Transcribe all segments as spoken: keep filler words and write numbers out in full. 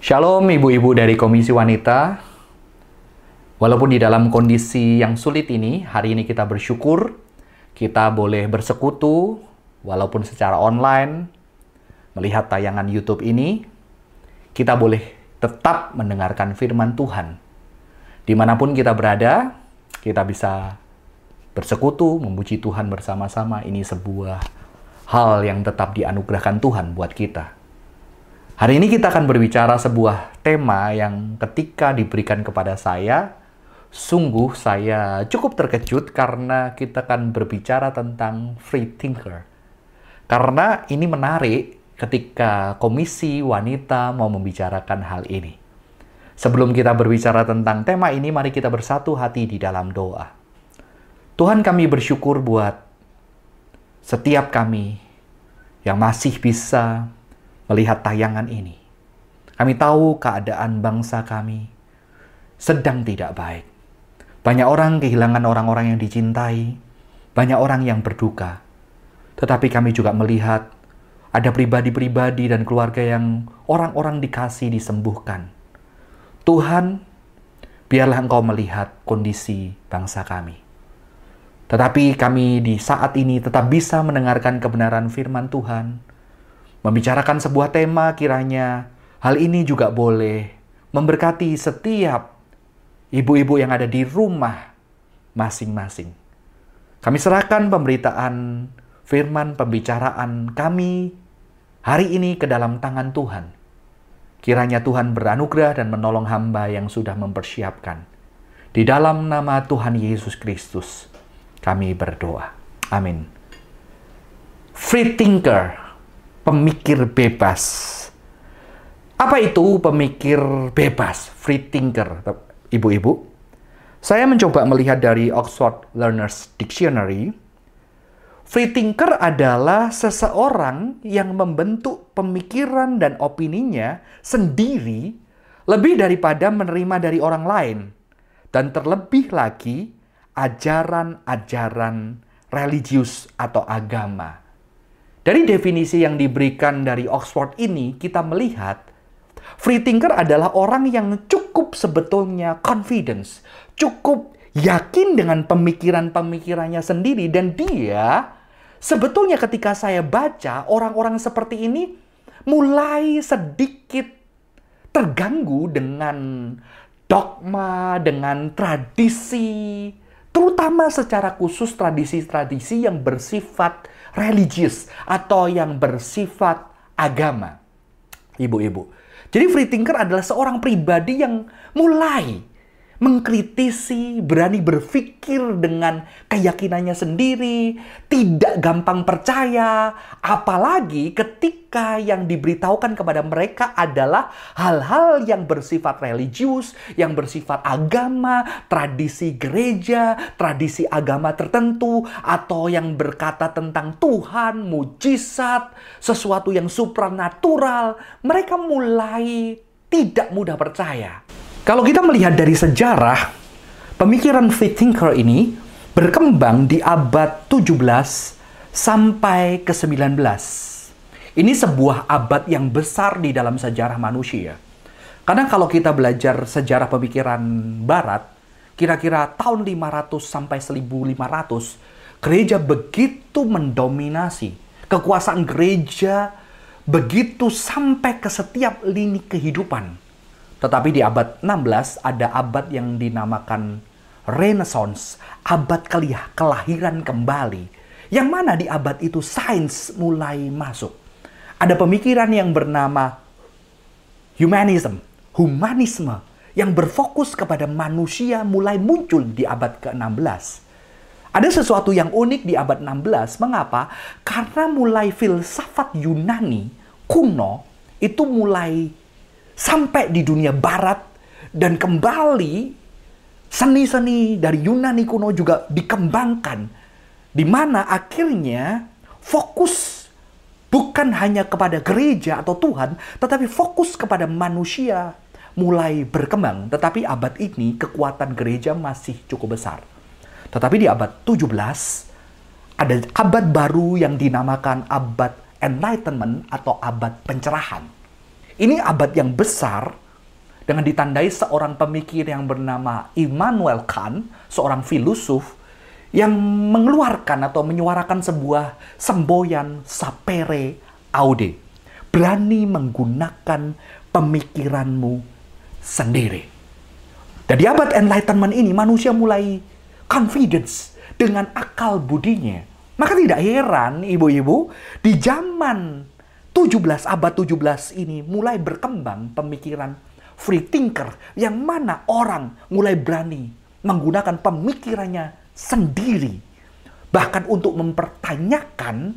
Shalom ibu-ibu dari Komisi Wanita. Walaupun di dalam kondisi yang sulit ini, hari ini kita bersyukur kita boleh bersekutu walaupun secara online, melihat tayangan YouTube ini, kita boleh tetap mendengarkan firman Tuhan. Dimanapun kita berada, kita bisa bersekutu, memuji Tuhan bersama-sama. Ini sebuah hal yang tetap dianugerahkan Tuhan buat kita. Hari ini kita akan berbicara sebuah tema yang ketika diberikan kepada saya, sungguh saya cukup terkejut karena kita akan berbicara tentang free thinker. Karena ini menarik ketika Komisi Wanita mau membicarakan hal ini. Sebelum kita berbicara tentang tema ini, mari kita bersatu hati di dalam doa. Tuhan, kami bersyukur buat setiap kami yang masih bisa melihat tayangan ini. Kami tahu keadaan bangsa kami sedang tidak baik. Banyak orang kehilangan orang-orang yang dicintai, banyak orang yang berduka. Tetapi kami juga melihat ada pribadi-pribadi dan keluarga yang orang-orang dikasih disembuhkan. Tuhan, biarlah Engkau melihat kondisi bangsa kami. Tetapi kami di saat ini tetap bisa mendengarkan kebenaran firman Tuhan, membicarakan sebuah tema, kiranya hal ini juga boleh memberkati setiap ibu-ibu yang ada di rumah masing-masing. Kami serahkan pemberitaan firman pembicaraan kami hari ini ke dalam tangan Tuhan. Kiranya Tuhan beranugerah dan menolong hamba yang sudah mempersiapkan. Di dalam nama Tuhan Yesus Kristus, kami berdoa. Amin. Free thinker, pemikir bebas. Apa itu pemikir bebas? Free thinker, ibu-ibu. Saya mencoba melihat dari Oxford Learner's Dictionary. Free thinker adalah seseorang yang membentuk pemikiran dan opininya sendiri lebih daripada menerima dari orang lain. Dan terlebih lagi, ajaran-ajaran religius atau agama. Dari definisi yang diberikan dari Oxford ini, kita melihat free thinker adalah orang yang cukup sebetulnya confidence, cukup yakin dengan pemikiran-pemikirannya sendiri. Dan dia sebetulnya ketika saya baca, orang-orang seperti ini mulai sedikit terganggu dengan dogma, dengan tradisi, terutama secara khusus tradisi-tradisi yang bersifat religius atau yang bersifat agama, ibu-ibu. Jadi free thinker adalah seorang pribadi yang mulai mengkritisi, berani berpikir dengan keyakinannya sendiri, tidak gampang percaya, apalagi ketika yang diberitahukan kepada mereka adalah hal-hal yang bersifat religius, yang bersifat agama, tradisi gereja, tradisi agama tertentu, atau yang berkata tentang Tuhan, mujizat, sesuatu yang supranatural. Mereka mulai tidak mudah percaya. Kalau kita melihat dari sejarah, pemikiran free thinker ini berkembang di abad tujuh belas sampai ke sembilan belas. Ini sebuah abad yang besar di dalam sejarah manusia. Karena kalau kita belajar sejarah pemikiran barat, kira-kira tahun lima ratus sampai seribu lima ratus, gereja begitu mendominasi. Kekuasaan gereja begitu sampai ke setiap lini kehidupan. Tetapi di abad enam belas ada abad yang dinamakan Renaissance, abad kelahiran kembali. Yang mana di abad itu sains mulai masuk. Ada pemikiran yang bernama humanism, humanisme, yang berfokus kepada manusia mulai muncul di abad ke enam belas. Ada sesuatu yang unik di abad enam belas, mengapa? Karena mulai filsafat Yunani kuno itu mulai sampai di dunia barat, dan kembali seni-seni dari Yunani kuno juga dikembangkan. Di mana akhirnya fokus bukan hanya kepada gereja atau Tuhan, tetapi fokus kepada manusia mulai berkembang. Tetapi abad ini kekuatan gereja masih cukup besar. Tetapi di abad tujuh belas ada abad baru yang dinamakan abad enlightenment atau abad pencerahan. Ini abad yang besar dengan ditandai seorang pemikir yang bernama Immanuel Kant, seorang filosof yang mengeluarkan atau menyuarakan sebuah semboyan sapere aude. Berani menggunakan pemikiranmu sendiri. Dan di abad enlightenment ini manusia mulai confidence dengan akal budinya. Maka tidak heran ibu-ibu di zaman tujuh belas abad tujuh belas ini mulai berkembang pemikiran free thinker yang mana orang mulai berani menggunakan pemikirannya sendiri, bahkan untuk mempertanyakan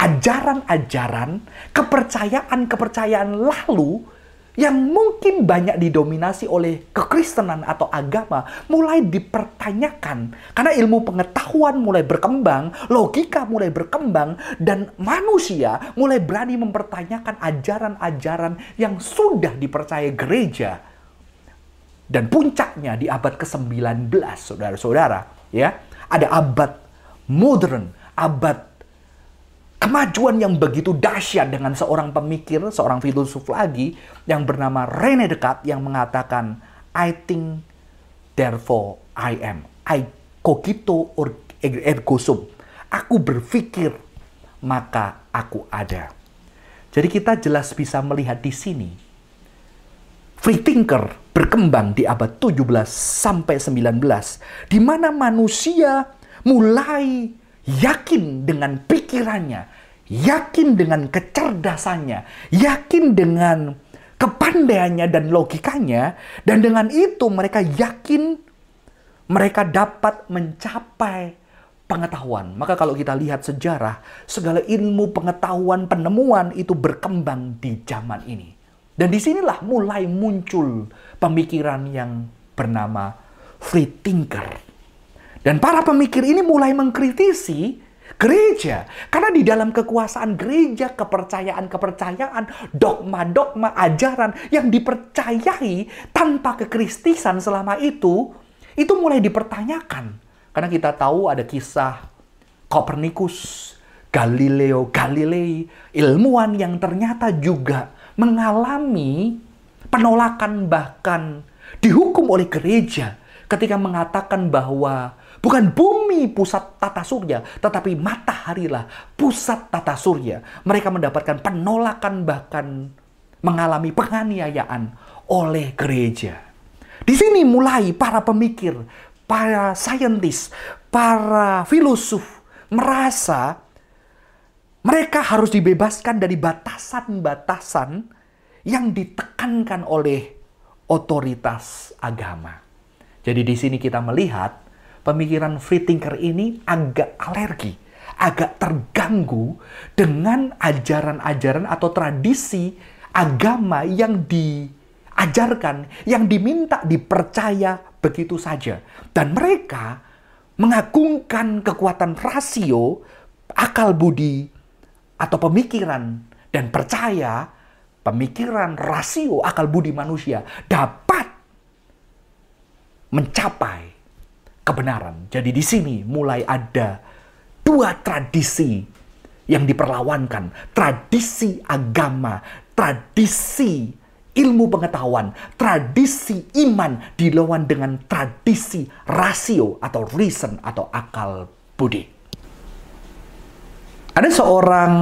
ajaran-ajaran, kepercayaan-kepercayaan lalu yang mungkin banyak didominasi oleh kekristenan atau agama mulai dipertanyakan. Karena ilmu pengetahuan mulai berkembang, logika mulai berkembang, dan manusia mulai berani mempertanyakan ajaran-ajaran yang sudah dipercaya gereja. Dan puncaknya di abad ke sembilan belas, saudara-saudara, ya, ada abad modern, abad kemajuan yang begitu dahsyat dengan seorang pemikir, seorang filsuf lagi yang bernama René Descartes yang mengatakan I think therefore I am. I cogito ergo sum. Aku berpikir maka aku ada. Jadi kita jelas bisa melihat di sini free thinker berkembang di abad tujuh belas sampai sembilan belas di mana manusia mulai yakin dengan pikirannya, yakin dengan kecerdasannya, yakin dengan kepandaiannya dan logikanya, dan dengan itu mereka yakin mereka dapat mencapai pengetahuan. Maka kalau kita lihat sejarah, segala ilmu pengetahuan, penemuan itu berkembang di zaman ini. Dan disinilah mulai muncul pemikiran yang bernama free thinker. Dan para pemikir ini mulai mengkritisi gereja. Karena di dalam kekuasaan gereja, kepercayaan-kepercayaan, dogma-dogma, ajaran yang dipercayai tanpa kekristisan selama itu, itu mulai dipertanyakan. Karena kita tahu ada kisah Copernicus, Galileo, Galilei, ilmuwan yang ternyata juga mengalami penolakan bahkan dihukum oleh gereja ketika mengatakan bahwa bukan bumi pusat tata surya, tetapi mataharilah pusat tata surya. Mereka mendapatkan penolakan bahkan mengalami penganiayaan oleh gereja. Di sini mulai para pemikir, para saintis, para filsuf merasa mereka harus dibebaskan dari batasan-batasan yang ditekankan oleh otoritas agama. Jadi di sini kita melihat pemikiran free thinker ini agak alergi, agak terganggu dengan ajaran-ajaran atau tradisi agama yang diajarkan, yang diminta dipercaya begitu saja. Dan mereka mengagungkan kekuatan rasio, akal budi, atau pemikiran, dan percaya pemikiran rasio, akal budi manusia dapat mencapai kebenaran. Jadi di sini mulai ada dua tradisi yang diperlawankan. Tradisi agama, tradisi ilmu pengetahuan, tradisi iman dilawan dengan tradisi rasio atau reason atau akal budi. Ada seorang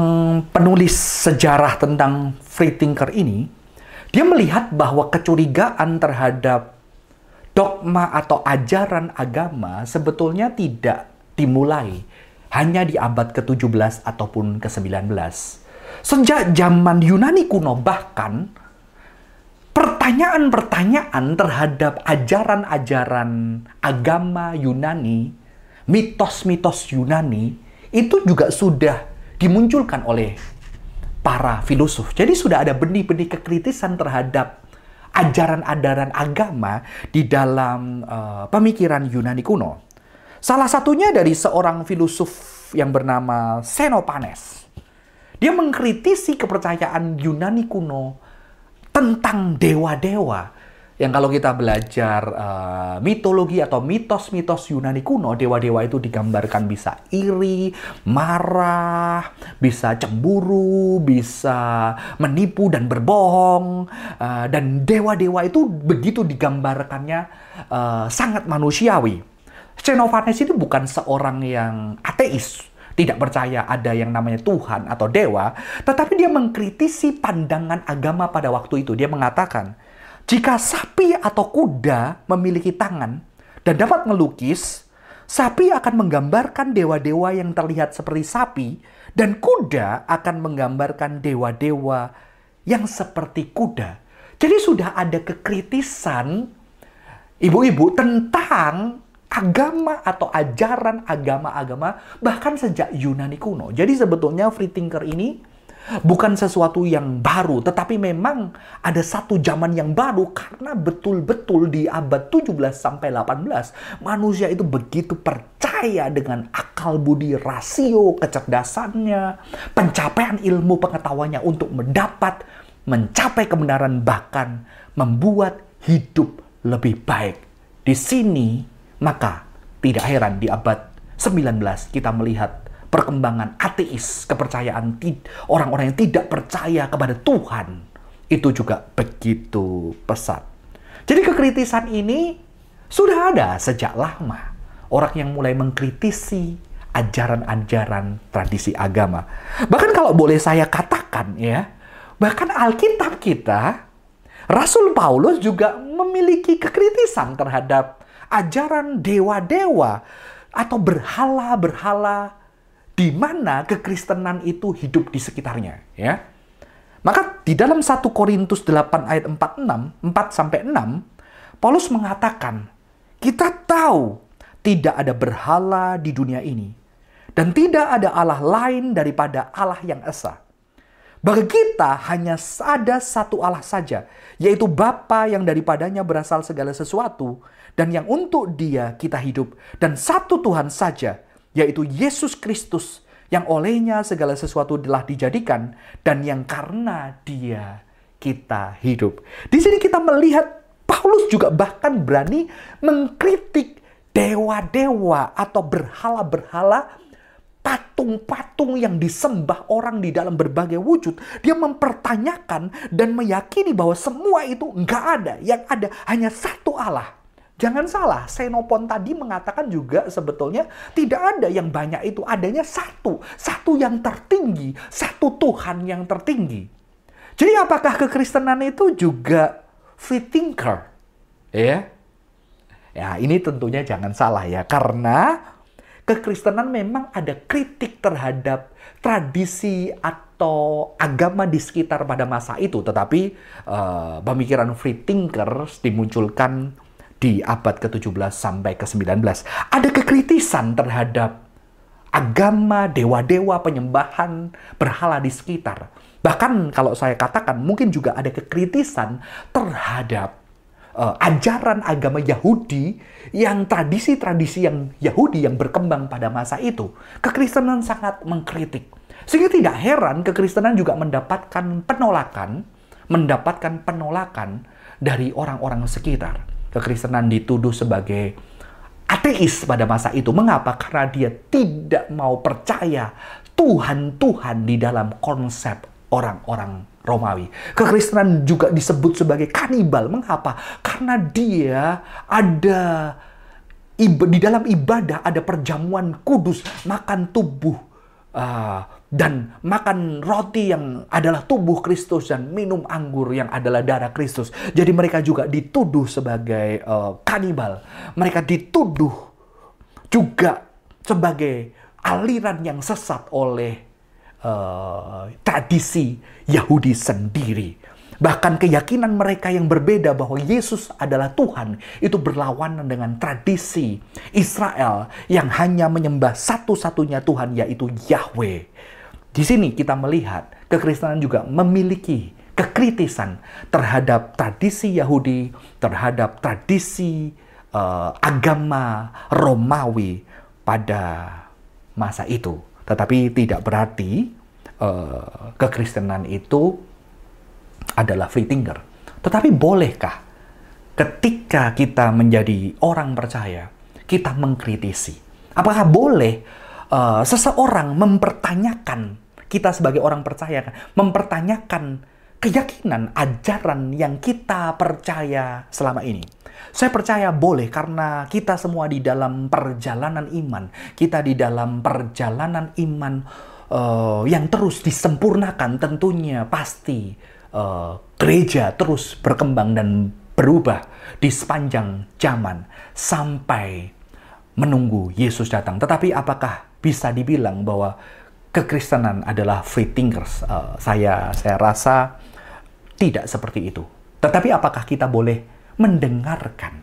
penulis sejarah tentang free thinker ini, dia melihat bahwa kecurigaan terhadap dogma atau ajaran agama sebetulnya tidak dimulai hanya di abad ke tujuh belas ataupun ke sembilan belas. Sejak zaman Yunani kuno bahkan pertanyaan-pertanyaan terhadap ajaran-ajaran agama Yunani, mitos-mitos Yunani itu juga sudah dimunculkan oleh para filsuf. Jadi sudah ada benih-benih kekritisan terhadap ajaran-ajaran agama di dalam uh, pemikiran Yunani kuno. Salah satunya dari seorang filsuf yang bernama Xenofanes. Dia mengkritisi kepercayaan Yunani kuno tentang dewa-dewa Yang kalau kita belajar uh, mitologi atau mitos-mitos Yunani kuno, dewa-dewa itu digambarkan bisa iri, marah, bisa cemburu, bisa menipu dan berbohong. Uh, dan dewa-dewa itu begitu digambarkannya uh, sangat manusiawi. Xenofanes itu bukan seorang yang ateis, tidak percaya ada yang namanya Tuhan atau dewa, tetapi dia mengkritisi pandangan agama pada waktu itu. Dia mengatakan, jika sapi atau kuda memiliki tangan dan dapat melukis, sapi akan menggambarkan dewa-dewa yang terlihat seperti sapi, dan kuda akan menggambarkan dewa-dewa yang seperti kuda. Jadi sudah ada kekritisan ibu-ibu tentang agama atau ajaran agama-agama bahkan sejak Yunani kuno. Jadi sebetulnya free thinker ini bukan sesuatu yang baru, tetapi memang ada satu zaman yang baru karena betul-betul di abad tujuh belas sampai delapan belas manusia itu begitu percaya dengan akal budi, rasio, kecerdasannya, pencapaian ilmu pengetahuannya untuk mendapat, mencapai kebenaran, bahkan membuat hidup lebih baik. Di sini maka tidak heran di abad sembilan belas kita melihat perkembangan ateis, kepercayaan orang-orang yang tidak percaya kepada Tuhan. Itu juga begitu pesat. Jadi kekritisan ini sudah ada sejak lama. Orang yang mulai mengkritisi ajaran-ajaran tradisi agama. Bahkan kalau boleh saya katakan ya, bahkan Alkitab kita, Rasul Paulus juga memiliki kekritisan terhadap ajaran dewa-dewa atau berhala-berhala di mana kekristenan itu hidup di sekitarnya, ya. Maka di dalam satu Korintus delapan ayat empat sampai enam, Paulus mengatakan, kita tahu tidak ada berhala di dunia ini dan tidak ada Allah lain daripada Allah yang esa. Bagi kita hanya ada satu Allah saja, yaitu Bapa yang daripadanya berasal segala sesuatu, dan yang untuk dia kita hidup, dan satu Tuhan saja, yaitu Yesus Kristus, yang olehnya segala sesuatu telah dijadikan, dan yang karena dia kita hidup. Di sini kita melihat Paulus juga bahkan berani mengkritik dewa-dewa atau berhala-berhala, patung-patung yang disembah orang di dalam berbagai wujud. Dia mempertanyakan dan meyakini bahwa semua itu nggak ada. Yang ada hanya satu Allah. Jangan salah, Xenophon tadi mengatakan juga sebetulnya tidak ada yang banyak itu. Adanya satu. Satu yang tertinggi. Satu Tuhan yang tertinggi. Jadi apakah kekristenan itu juga free thinker? Ya, ya ini tentunya jangan salah ya. Karena kekristenan memang ada kritik terhadap tradisi atau agama di sekitar pada masa itu. Tetapi uh, pemikiran free thinkers dimunculkan di abad ke tujuh belas sampai ke sembilan belas. Ada kekritisan terhadap agama, dewa-dewa, penyembahan, berhala di sekitar. Bahkan kalau saya katakan mungkin juga ada kekritisan terhadap Uh, ajaran agama Yahudi, yang tradisi-tradisi yang Yahudi yang berkembang pada masa itu. Kekristenan sangat mengkritik. Sehingga tidak heran kekristenan juga mendapatkan penolakan, mendapatkan penolakan dari orang-orang sekitar. Kekristenan dituduh sebagai ateis pada masa itu. Mengapa? Karena dia tidak mau percaya Tuhan-Tuhan di dalam konsep orang-orang Romawi. Kekristenan juga disebut sebagai kanibal. Mengapa? Karena dia ada di dalam ibadah ada perjamuan kudus, makan tubuh uh, dan makan roti yang adalah tubuh Kristus dan minum anggur yang adalah darah Kristus. Jadi mereka juga dituduh sebagai uh, kanibal. Mereka dituduh juga sebagai aliran yang sesat oleh Uh, tradisi Yahudi sendiri. Bahkan keyakinan mereka yang berbeda bahwa Yesus adalah Tuhan itu berlawanan dengan tradisi Israel yang hanya menyembah satu-satunya Tuhan, yaitu Yahweh. Di sini kita melihat kekristenan juga memiliki kekritisan terhadap tradisi Yahudi, terhadap tradisi uh, agama Romawi pada masa itu. Tetapi tidak berarti uh, kekristenan itu adalah free thinker. Tetapi bolehkah ketika kita menjadi orang percaya, kita mengkritisi. Apakah boleh uh, seseorang mempertanyakan, kita sebagai orang percaya, mempertanyakan keyakinan, ajaran yang kita percaya selama ini? Saya percaya boleh, karena kita semua di dalam perjalanan iman. Kita di dalam perjalanan iman uh, yang terus disempurnakan, tentunya pasti uh, gereja terus berkembang dan berubah di sepanjang zaman sampai menunggu Yesus datang. Tetapi apakah bisa dibilang bahwa kekristenan adalah free thinkers? Uh, saya saya rasa tidak seperti itu. Tetapi apakah kita boleh mendengarkan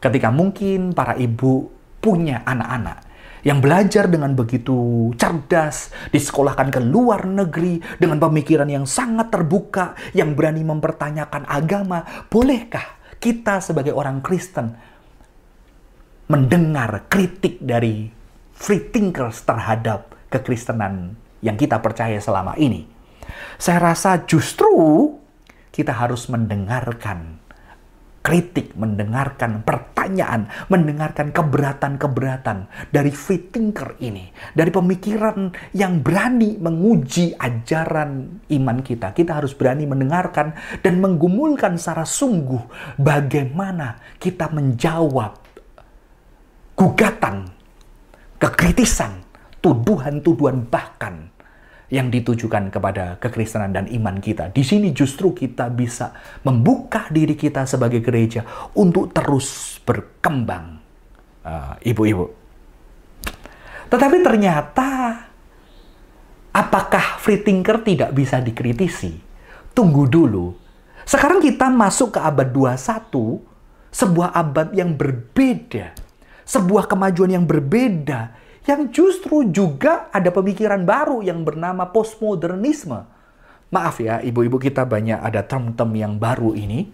ketika mungkin para ibu punya anak-anak yang belajar dengan begitu cerdas, disekolahkan ke luar negeri dengan pemikiran yang sangat terbuka, yang berani mempertanyakan agama? Bolehkah kita sebagai orang Kristen mendengar kritik dari free thinkers terhadap kekristenan yang kita percaya selama ini? Saya rasa justru kita harus mendengarkan kritik, mendengarkan pertanyaan, mendengarkan keberatan-keberatan dari free thinker ini, dari pemikiran yang berani menguji ajaran iman kita. Kita harus berani mendengarkan dan menggumulkan secara sungguh bagaimana kita menjawab gugatan, kekritisan, tuduhan-tuduhan bahkan yang ditujukan kepada kekristenan dan iman kita. Di sini justru kita bisa membuka diri kita sebagai gereja untuk terus berkembang, uh, ibu-ibu. Tetapi ternyata apakah free thinker tidak bisa dikritisi? Tunggu dulu. Sekarang kita masuk ke abad dua puluh satu, sebuah abad yang berbeda. Sebuah kemajuan yang berbeda, yang justru juga ada pemikiran baru yang bernama postmodernisme. Maaf ya, ibu-ibu, kita banyak ada term-term yang baru ini.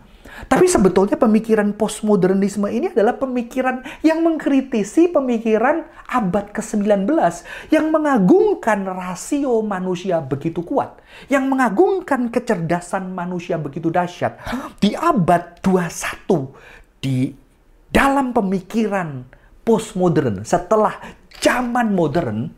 Tapi sebetulnya pemikiran postmodernisme ini adalah pemikiran yang mengkritisi pemikiran abad kesembilan belas yang mengagungkan rasio manusia begitu kuat, yang mengagungkan kecerdasan manusia begitu dahsyat. Di abad dua puluh satu, di dalam pemikiran postmodern, setelah zaman modern,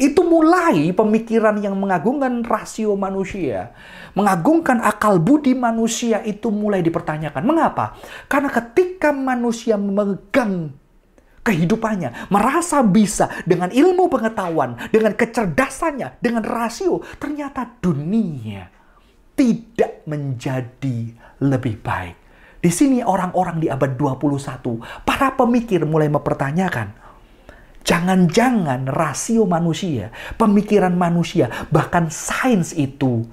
itu mulai pemikiran yang mengagungkan rasio manusia, mengagungkan akal budi manusia itu mulai dipertanyakan. Mengapa? Karena ketika manusia memegang kehidupannya, merasa bisa dengan ilmu pengetahuan, dengan kecerdasannya, dengan rasio, ternyata dunia tidak menjadi lebih baik. Di sini orang-orang di abad dua puluh satu, para pemikir mulai mempertanyakan, jangan-jangan rasio manusia, pemikiran manusia, bahkan sains itu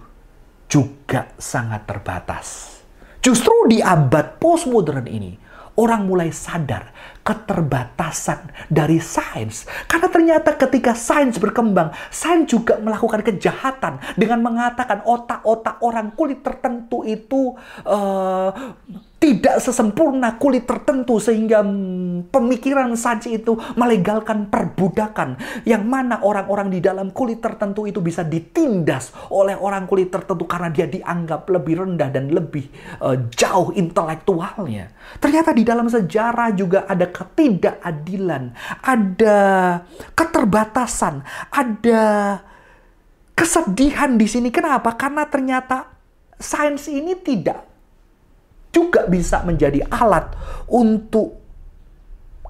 juga sangat terbatas. Justru di abad postmodern ini, orang mulai sadar keterbatasan dari sains. Karena ternyata ketika sains berkembang, sains juga melakukan kejahatan dengan mengatakan otak-otak orang kulit tertentu itu uh, tidak sesempurna kulit tertentu, sehingga pemikiran sains itu melegalkan perbudakan, yang mana orang-orang di dalam kulit tertentu itu bisa ditindas oleh orang kulit tertentu karena dia dianggap lebih rendah dan lebih uh, jauh intelektualnya. Ternyata di dalam sejarah juga ada ketidakadilan, ada keterbatasan, ada kesedihan di sini. Kenapa? Karena ternyata sains ini tidak juga bisa menjadi alat untuk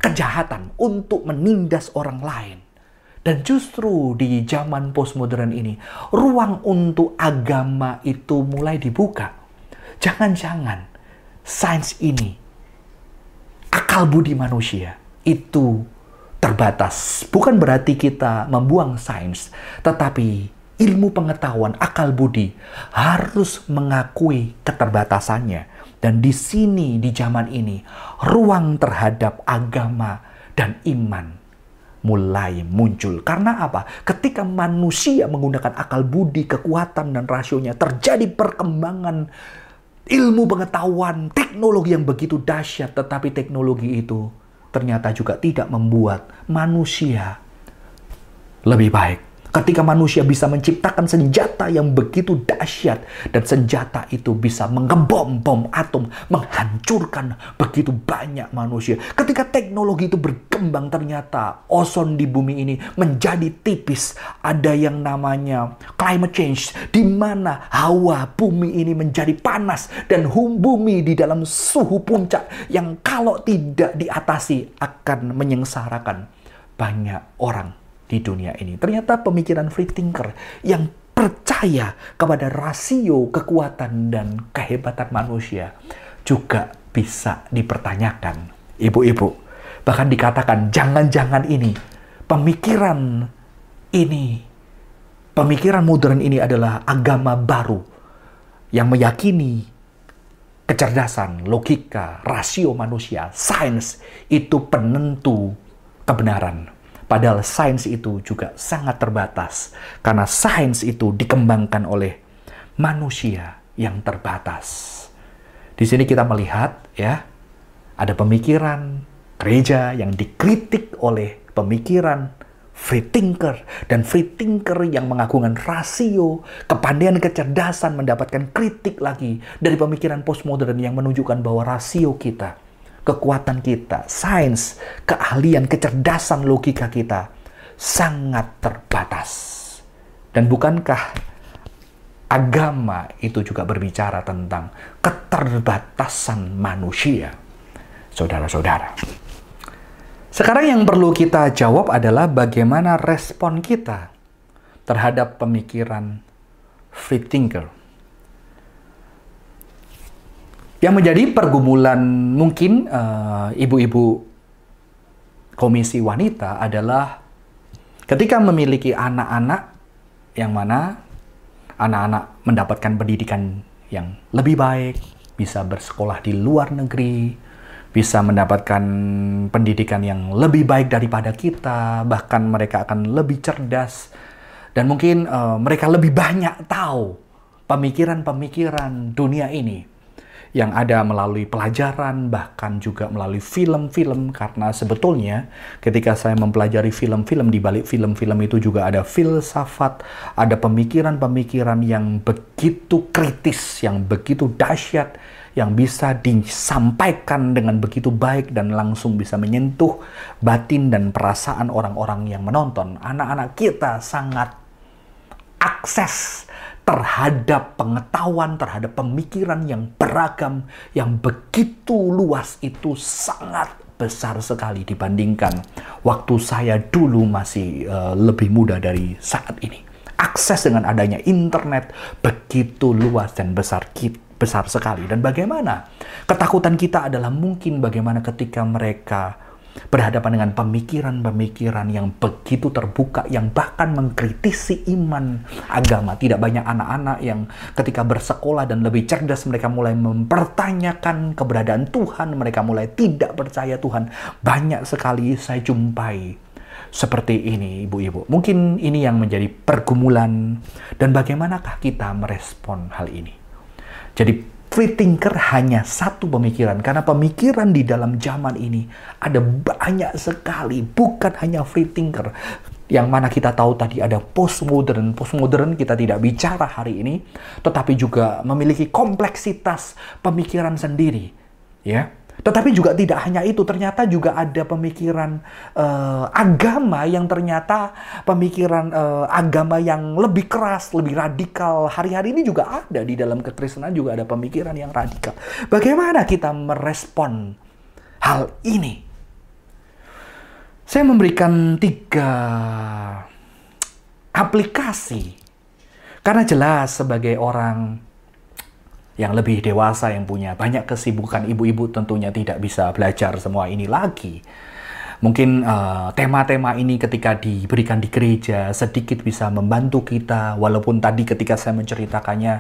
kejahatan, untuk menindas orang lain. Dan justru di zaman postmodern ini, ruang untuk agama itu mulai dibuka. Jangan-jangan sains ini, akal budi manusia itu terbatas. Bukan berarti kita membuang sains, tetapi ilmu pengetahuan, akal budi harus mengakui keterbatasannya. Dan di sini, di zaman ini, ruang terhadap agama dan iman mulai muncul. Karena apa? Ketika manusia menggunakan akal budi, kekuatan, dan rasionya, terjadi perkembangan ilmu pengetahuan, teknologi yang begitu dahsyat. Tetapi teknologi itu ternyata juga tidak membuat manusia lebih baik. Ketika manusia bisa menciptakan senjata yang begitu dahsyat, dan senjata itu bisa mengebom-bom atom, menghancurkan begitu banyak manusia. Ketika teknologi itu berkembang, ternyata ozon di bumi ini menjadi tipis. Ada yang namanya climate change, di mana hawa bumi ini menjadi panas, dan bumi di dalam suhu puncak yang kalau tidak diatasi akan menyengsarakan banyak orang di dunia ini. Ternyata pemikiran free thinker yang percaya kepada rasio kekuatan dan kehebatan manusia juga bisa dipertanyakan. Ibu-ibu, bahkan dikatakan jangan-jangan ini, pemikiran ini, pemikiran modern ini adalah agama baru yang meyakini kecerdasan, logika, rasio manusia, sains itu penentu kebenaran. Padahal sains itu juga sangat terbatas, karena sains itu dikembangkan oleh manusia yang terbatas. Di sini kita melihat ya, ada pemikiran gereja yang dikritik oleh pemikiran free thinker, dan free thinker yang mengagungkan rasio, kepandaian, kecerdasan mendapatkan kritik lagi dari pemikiran postmodern yang menunjukkan bahwa rasio kita, kekuatan kita, sains, keahlian, kecerdasan logika kita sangat terbatas. Dan bukankah agama itu juga berbicara tentang keterbatasan manusia? Saudara-saudara, sekarang yang perlu kita jawab adalah bagaimana respon kita terhadap pemikiran free thinker. Yang menjadi pergumulan mungkin uh, ibu-ibu Komisi Wanita adalah ketika memiliki anak-anak yang mana anak-anak mendapatkan pendidikan yang lebih baik, bisa bersekolah di luar negeri, bisa mendapatkan pendidikan yang lebih baik daripada kita, bahkan mereka akan lebih cerdas, dan mungkin uh, mereka lebih banyak tahu pemikiran-pemikiran dunia ini yang ada melalui pelajaran, bahkan juga melalui film-film. Karena sebetulnya ketika saya mempelajari film-film, di balik film-film itu juga ada filsafat, ada pemikiran-pemikiran yang begitu kritis, yang begitu dahsyat, yang bisa disampaikan dengan begitu baik dan langsung bisa menyentuh batin dan perasaan orang-orang yang menonton. Anak-anak kita sangat akses terhadap pengetahuan, terhadap pemikiran yang beragam, yang begitu luas itu sangat besar sekali dibandingkan waktu saya dulu masih uh, lebih muda dari saat ini. Akses dengan adanya internet begitu luas dan besar besar sekali. Dan bagaimana? Ketakutan kita adalah mungkin bagaimana ketika mereka berhadapan dengan pemikiran-pemikiran yang begitu terbuka, yang bahkan mengkritisi iman agama. Tidak banyak anak-anak yang ketika bersekolah dan lebih cerdas, mereka mulai mempertanyakan keberadaan Tuhan, mereka mulai tidak percaya Tuhan. Banyak sekali saya jumpai seperti ini, ibu-ibu. Mungkin ini yang menjadi pergumulan, dan bagaimanakah kita merespon hal ini. Jadi free thinker hanya satu pemikiran, karena pemikiran di dalam zaman ini ada banyak sekali, bukan hanya free thinker. Yang mana kita tahu tadi ada postmodern, postmodern kita tidak bicara hari ini, tetapi juga memiliki kompleksitas pemikiran sendiri, ya. Tetapi juga tidak hanya itu, ternyata juga ada pemikiran uh, agama yang ternyata pemikiran uh, agama yang lebih keras, lebih radikal. Hari-hari ini juga ada, di dalam kekristenan juga ada pemikiran yang radikal. Bagaimana kita merespon hal ini? Saya memberikan tiga aplikasi. Karena jelas sebagai orang yang lebih dewasa, yang punya banyak kesibukan, ibu-ibu tentunya tidak bisa belajar semua ini lagi. Mungkin uh, tema-tema ini ketika diberikan di gereja sedikit bisa membantu kita, walaupun tadi ketika saya menceritakannya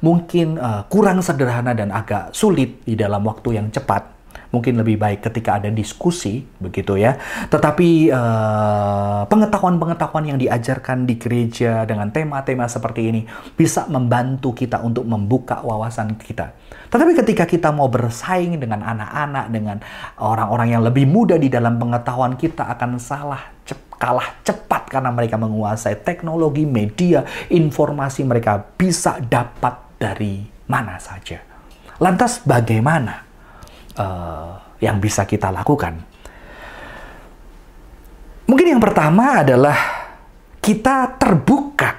mungkin uh, kurang sederhana dan agak sulit di dalam waktu yang cepat. Mungkin lebih baik ketika ada diskusi, begitu ya. Tetapi eh, pengetahuan-pengetahuan yang diajarkan di gereja dengan tema-tema seperti ini bisa membantu kita untuk membuka wawasan kita. Tetapi ketika kita mau bersaing dengan anak-anak, dengan orang-orang yang lebih muda di dalam pengetahuan, kita akan salah kalah cepat karena mereka menguasai teknologi, media, informasi mereka bisa dapat dari mana saja. Lantas bagaimana uh, yang bisa kita lakukan? Mungkin yang pertama adalah kita terbuka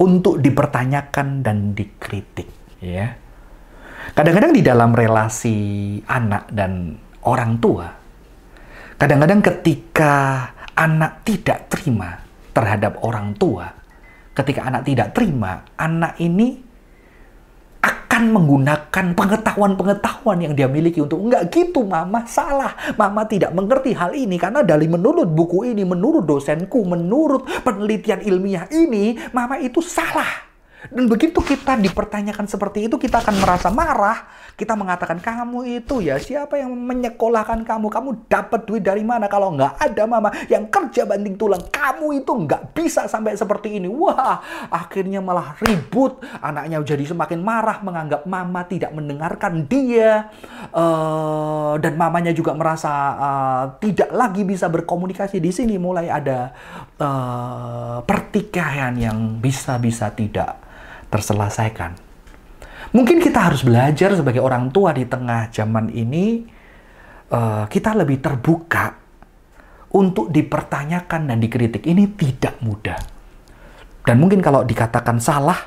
untuk dipertanyakan dan dikritik. Ya. Kadang-kadang di dalam relasi anak dan orang tua, kadang-kadang ketika anak tidak terima terhadap orang tua, ketika anak tidak terima, anak ini akan menggunakan pengetahuan-pengetahuan yang dia miliki untuk, enggak gitu mama, salah, mama tidak mengerti hal ini, karena dari menurut buku ini, menurut dosenku, menurut penelitian ilmiah ini, mama itu salah. Dan begitu kita dipertanyakan seperti itu, kita akan merasa marah. Kita mengatakan, kamu itu ya, siapa yang menyekolahkan kamu? Kamu dapat duit dari mana? Kalau nggak ada mama yang kerja banding tulang, kamu itu nggak bisa sampai seperti ini. Wah, akhirnya malah ribut. Anaknya jadi semakin marah, menganggap mama tidak mendengarkan dia. Uh, dan mamanya juga merasa uh, tidak lagi bisa berkomunikasi. Di sini mulai ada uh, pertikaian yang bisa-bisa tidak terselesaikan. Mungkin kita harus belajar sebagai orang tua di tengah zaman ini, uh, kita lebih terbuka untuk dipertanyakan dan dikritik. Ini tidak mudah. Dan mungkin kalau dikatakan salah,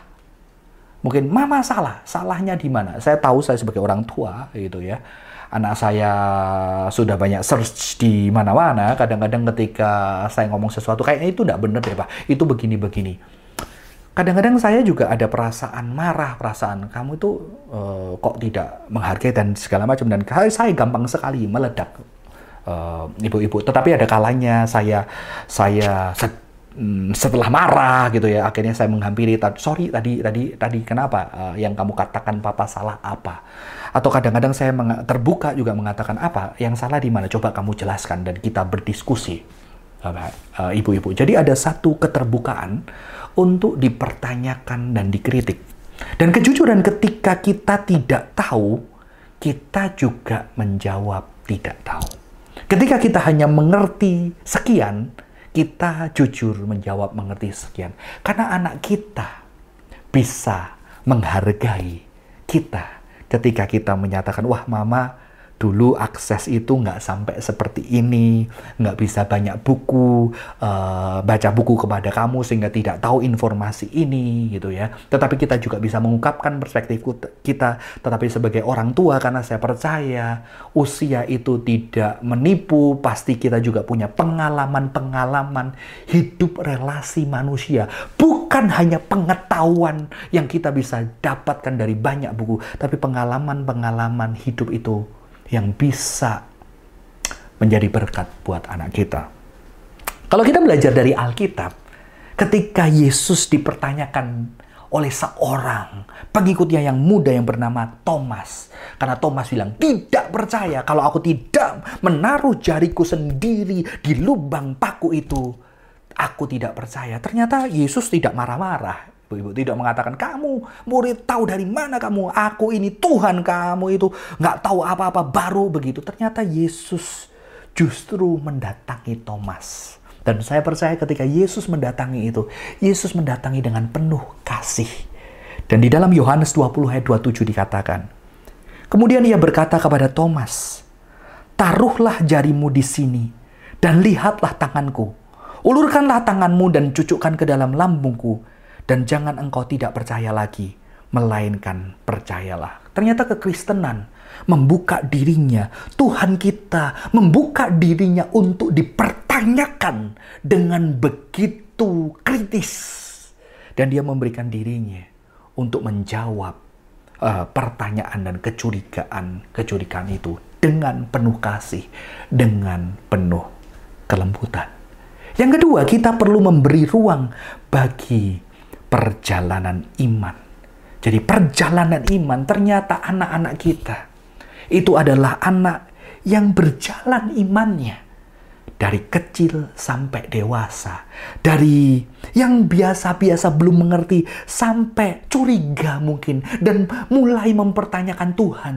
mungkin mama salah. Salahnya di mana? Saya tahu, saya sebagai orang tua gitu ya. Anak saya sudah banyak search di mana-mana. Kadang-kadang ketika saya ngomong sesuatu, kayaknya itu tidak benar deh Pak. Itu begini-begini. Kadang-kadang saya juga ada perasaan marah, perasaan kamu itu uh, kok tidak menghargai dan segala macam. Dan saya gampang sekali meledak, uh, ibu-ibu. Tetapi ada kalanya saya saya set, um, setelah marah gitu ya, akhirnya saya menghampiri. Sorry tadi tadi tadi kenapa uh, yang kamu katakan papa salah apa? Atau kadang-kadang saya terbuka juga mengatakan apa yang salah di mana? Coba kamu jelaskan dan kita berdiskusi, uh, ibu-ibu. Jadi ada satu keterbukaan untuk dipertanyakan dan dikritik. Dan kejujuran ketika kita tidak tahu, kita juga menjawab tidak tahu. Ketika kita hanya mengerti sekian, kita jujur menjawab mengerti sekian. Karena anak kita bisa menghargai kita ketika kita menyatakan, wah mama, dulu akses itu nggak sampai seperti ini, nggak bisa banyak buku, uh, baca buku kepada kamu sehingga tidak tahu informasi ini gitu ya. Tetapi kita juga bisa mengungkapkan perspektif kita, tetapi sebagai orang tua karena saya percaya usia itu tidak menipu, pasti kita juga punya pengalaman-pengalaman hidup relasi manusia. Bukan hanya pengetahuan yang kita bisa dapatkan dari banyak buku, tapi pengalaman-pengalaman hidup itu yang bisa menjadi berkat buat anak kita. Kalau kita belajar dari Alkitab, ketika Yesus dipertanyakan oleh seorang pengikutnya yang muda yang bernama Thomas, karena Thomas bilang, tidak percaya kalau aku tidak menaruh jariku sendiri di lubang paku itu, aku tidak percaya. Ternyata Yesus tidak marah-marah. Ibu-ibu tidak mengatakan, kamu murid tahu dari mana kamu, aku ini Tuhan, kamu itu nggak tahu apa-apa baru begitu. Ternyata Yesus justru mendatangi Thomas. Dan saya percaya ketika Yesus mendatangi itu, Yesus mendatangi dengan penuh kasih. Dan di dalam Yohanes dua puluh ayat dua puluh tujuh dikatakan, kemudian ia berkata kepada Thomas, taruhlah jarimu di sini dan lihatlah tanganku. Ulurkanlah tanganmu dan cucukkan ke dalam lambungku. Dan jangan engkau tidak percaya lagi, melainkan percayalah. Ternyata kekristenan membuka dirinya, Tuhan kita membuka dirinya untuk dipertanyakan dengan begitu kritis. Dan dia memberikan dirinya untuk menjawab uh, pertanyaan dan kecurigaan-kecurigaan itu dengan penuh kasih, dengan penuh kelembutan. Yang kedua, kita perlu memberi ruang bagi perjalanan iman. Jadi perjalanan iman, ternyata anak-anak kita itu adalah anak yang berjalan imannya dari kecil sampai dewasa, dari yang biasa-biasa belum mengerti sampai curiga mungkin dan mulai mempertanyakan Tuhan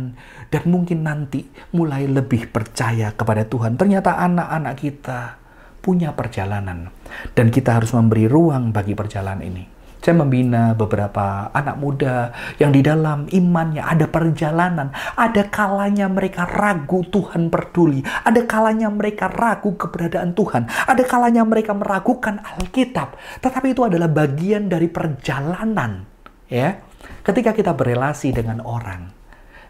dan mungkin nanti mulai lebih percaya kepada Tuhan. Ternyata anak-anak kita punya perjalanan, dan kita harus memberi ruang bagi perjalanan ini. Saya membina beberapa anak muda yang di dalam imannya ada perjalanan, ada kalanya mereka ragu Tuhan peduli, ada kalanya mereka ragu keberadaan Tuhan, ada kalanya mereka meragukan Alkitab, tetapi itu adalah bagian dari perjalanan, ya. Ketika kita berelasi dengan orang,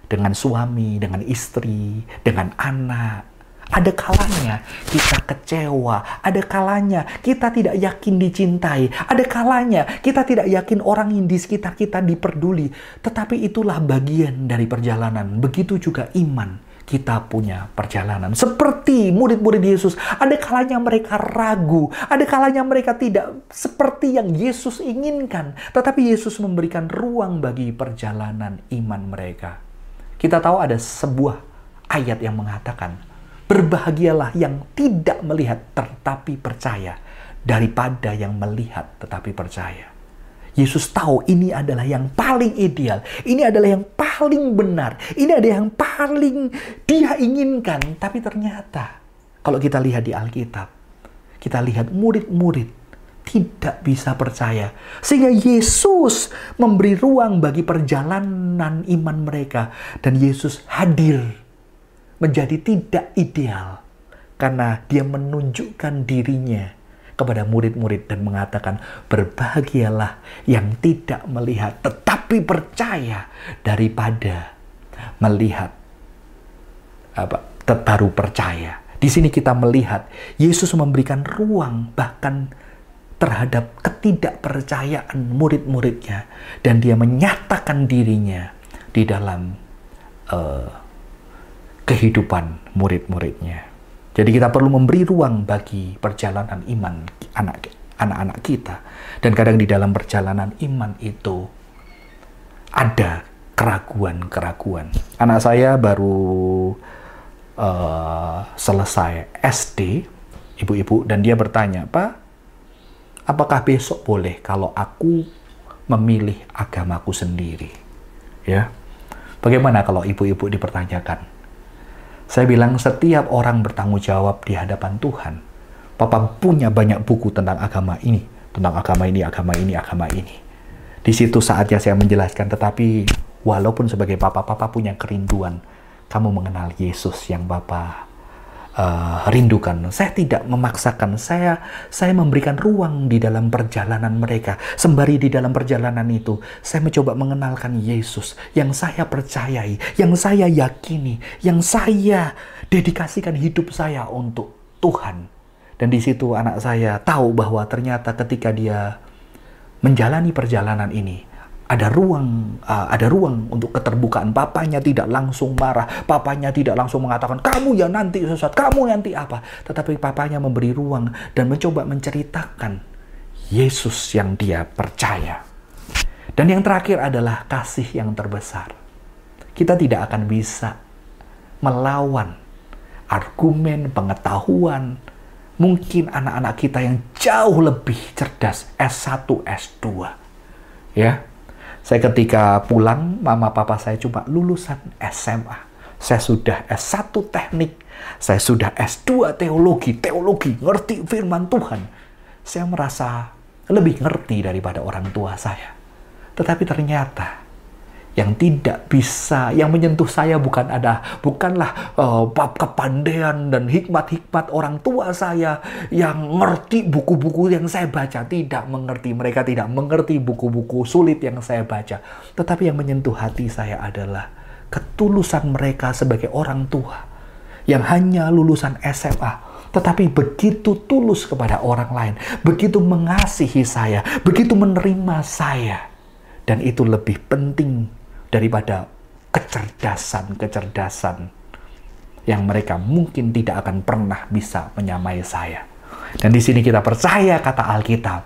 dengan suami, dengan istri, dengan anak, ada kalanya kita kecewa, ada kalanya kita tidak yakin dicintai, ada kalanya kita tidak yakin orang di sekitar kita diperduli. Tetapi itulah bagian dari perjalanan. Begitu juga iman, kita punya perjalanan. Seperti murid-murid Yesus, ada kalanya mereka ragu, ada kalanya mereka tidak seperti yang Yesus inginkan. Tetapi Yesus memberikan ruang bagi perjalanan iman mereka. Kita tahu ada sebuah ayat yang mengatakan, berbahagialah yang tidak melihat tetapi percaya, daripada yang melihat tetapi percaya. Yesus tahu ini adalah yang paling ideal, ini adalah yang paling benar, ini adalah yang paling dia inginkan. Tapi ternyata kalau kita lihat di Alkitab, kita lihat murid-murid tidak bisa percaya. Sehingga Yesus memberi ruang bagi perjalanan iman mereka, dan Yesus hadir menjadi tidak ideal karena dia menunjukkan dirinya kepada murid-murid dan mengatakan, berbahagialah yang tidak melihat tetapi percaya, daripada melihat apa baru percaya. Di sini kita melihat Yesus memberikan ruang bahkan terhadap ketidakpercayaan murid-muridnya, dan dia menyatakan dirinya di dalam uh, kehidupan murid-muridnya. Jadi kita perlu memberi ruang bagi perjalanan iman anak-anak kita. Dan kadang di dalam perjalanan iman itu ada keraguan-keraguan. Anak saya baru uh, selesai S D, ibu-ibu, dan dia bertanya, Pak, apakah besok boleh kalau aku memilih agamaku sendiri? Ya, bagaimana kalau ibu-ibu dipertanyakan? Saya bilang, setiap orang bertanggung jawab di hadapan Tuhan. Papa punya banyak buku tentang agama ini, tentang agama ini, agama ini, agama ini. Di situ saatnya saya menjelaskan, tetapi walaupun sebagai papa, papa punya kerinduan kamu mengenal Yesus yang papa uh, rindukan. Saya tidak memaksakan, saya saya memberikan ruang di dalam perjalanan mereka. Sembari di dalam perjalanan itu, saya mencoba mengenalkan Yesus yang saya percayai, yang saya yakini, yang saya dedikasikan hidup saya untuk Tuhan. Dan di situ anak saya tahu bahwa ternyata ketika dia menjalani perjalanan ini, Ada ruang, uh, ada ruang untuk keterbukaan. Papanya tidak langsung marah. Papanya tidak langsung mengatakan, kamu ya nanti sesat, kamu nanti apa. Tetapi papanya memberi ruang dan mencoba menceritakan Yesus yang dia percaya. Dan yang terakhir adalah kasih yang terbesar. Kita tidak akan bisa melawan argumen, pengetahuan. Mungkin anak-anak kita yang jauh lebih cerdas, S satu, S dua. Ya. Saya ketika pulang, mama papa saya cuma lulusan S M A. Saya sudah S satu teknik, saya sudah S dua teologi, teologi, ngerti firman Tuhan. Saya merasa lebih ngerti daripada orang tua saya. Tetapi ternyata yang tidak bisa, yang menyentuh saya bukan ada, bukanlah uh, kepandaian dan hikmat-hikmat orang tua saya yang ngerti buku-buku yang saya baca. Tidak mengerti, mereka tidak mengerti buku-buku sulit yang saya baca. Tetapi yang menyentuh hati saya adalah ketulusan mereka sebagai orang tua yang hanya lulusan S M A, tetapi begitu tulus kepada orang lain, begitu mengasihi saya, begitu menerima saya. Dan itu lebih penting daripada kecerdasan-kecerdasan yang mereka mungkin tidak akan pernah bisa menyamai saya. Dan di sini kita percaya kata Alkitab,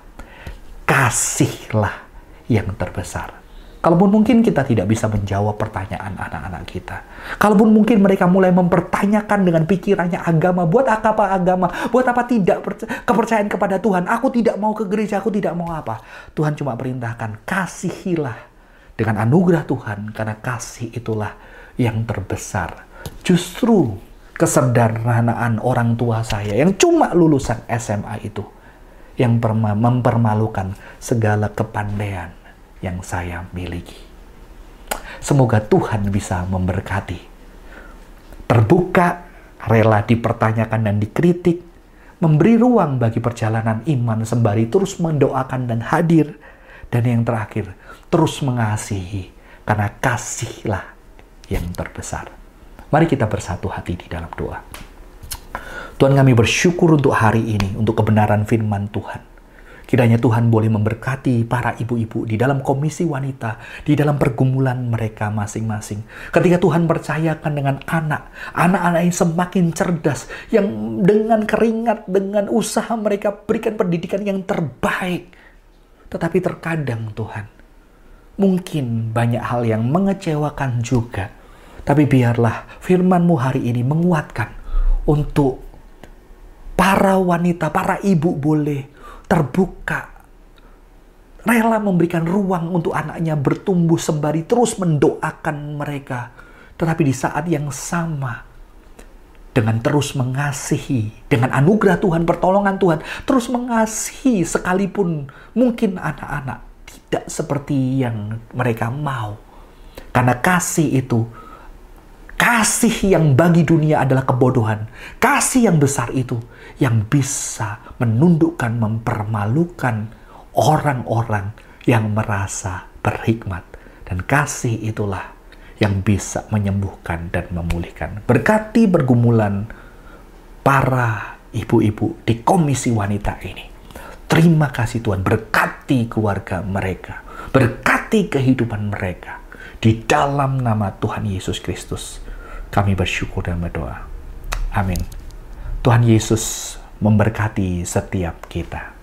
kasihlah yang terbesar. Kalaupun mungkin kita tidak bisa menjawab pertanyaan anak-anak kita, kalaupun mungkin mereka mulai mempertanyakan dengan pikirannya agama, buat apa agama, buat apa tidak kepercayaan kepada Tuhan, aku tidak mau ke gereja, aku tidak mau apa. Tuhan cuma perintahkan, kasihilah dengan anugerah Tuhan, karena kasih itulah yang terbesar. Justru kesederhanaan orang tua saya yang cuma lulusan S M A itu yang mempermalukan segala kepandaian yang saya miliki. Semoga Tuhan bisa memberkati. Terbuka, rela dipertanyakan dan dikritik, memberi ruang bagi perjalanan iman sembari terus mendoakan dan hadir, dan yang terakhir, terus mengasihi, karena kasihlah yang terbesar. Mari kita bersatu hati di dalam doa. Tuhan, kami bersyukur untuk hari ini, untuk kebenaran firman Tuhan. Kiranya Tuhan boleh memberkati para ibu-ibu di dalam komisi wanita, di dalam pergumulan mereka masing-masing. Ketika Tuhan percayakan dengan anak, anak-anak yang semakin cerdas, yang dengan keringat, dengan usaha mereka berikan pendidikan yang terbaik. Tetapi terkadang Tuhan, mungkin banyak hal yang mengecewakan juga. Tapi biarlah firman-Mu hari ini menguatkan untuk para wanita, para ibu boleh terbuka, rela memberikan ruang untuk anaknya bertumbuh sembari terus mendoakan mereka. Tetapi di saat yang sama, dengan terus mengasihi, dengan anugerah Tuhan, pertolongan Tuhan, terus mengasihi sekalipun mungkin anak-anak tidak seperti yang mereka mau. Karena kasih itu, kasih yang bagi dunia adalah kebodohan. Kasih yang besar itu yang bisa menundukkan, mempermalukan orang-orang yang merasa berhikmat. Dan kasih itulah yang bisa menyembuhkan dan memulihkan. Berkati pergumulan para ibu-ibu di komisi wanita ini. Terima kasih Tuhan, berkati keluarga mereka. Berkati kehidupan mereka. Di dalam nama Tuhan Yesus Kristus, kami bersyukur dan berdoa. Amin. Tuhan Yesus memberkati setiap kita.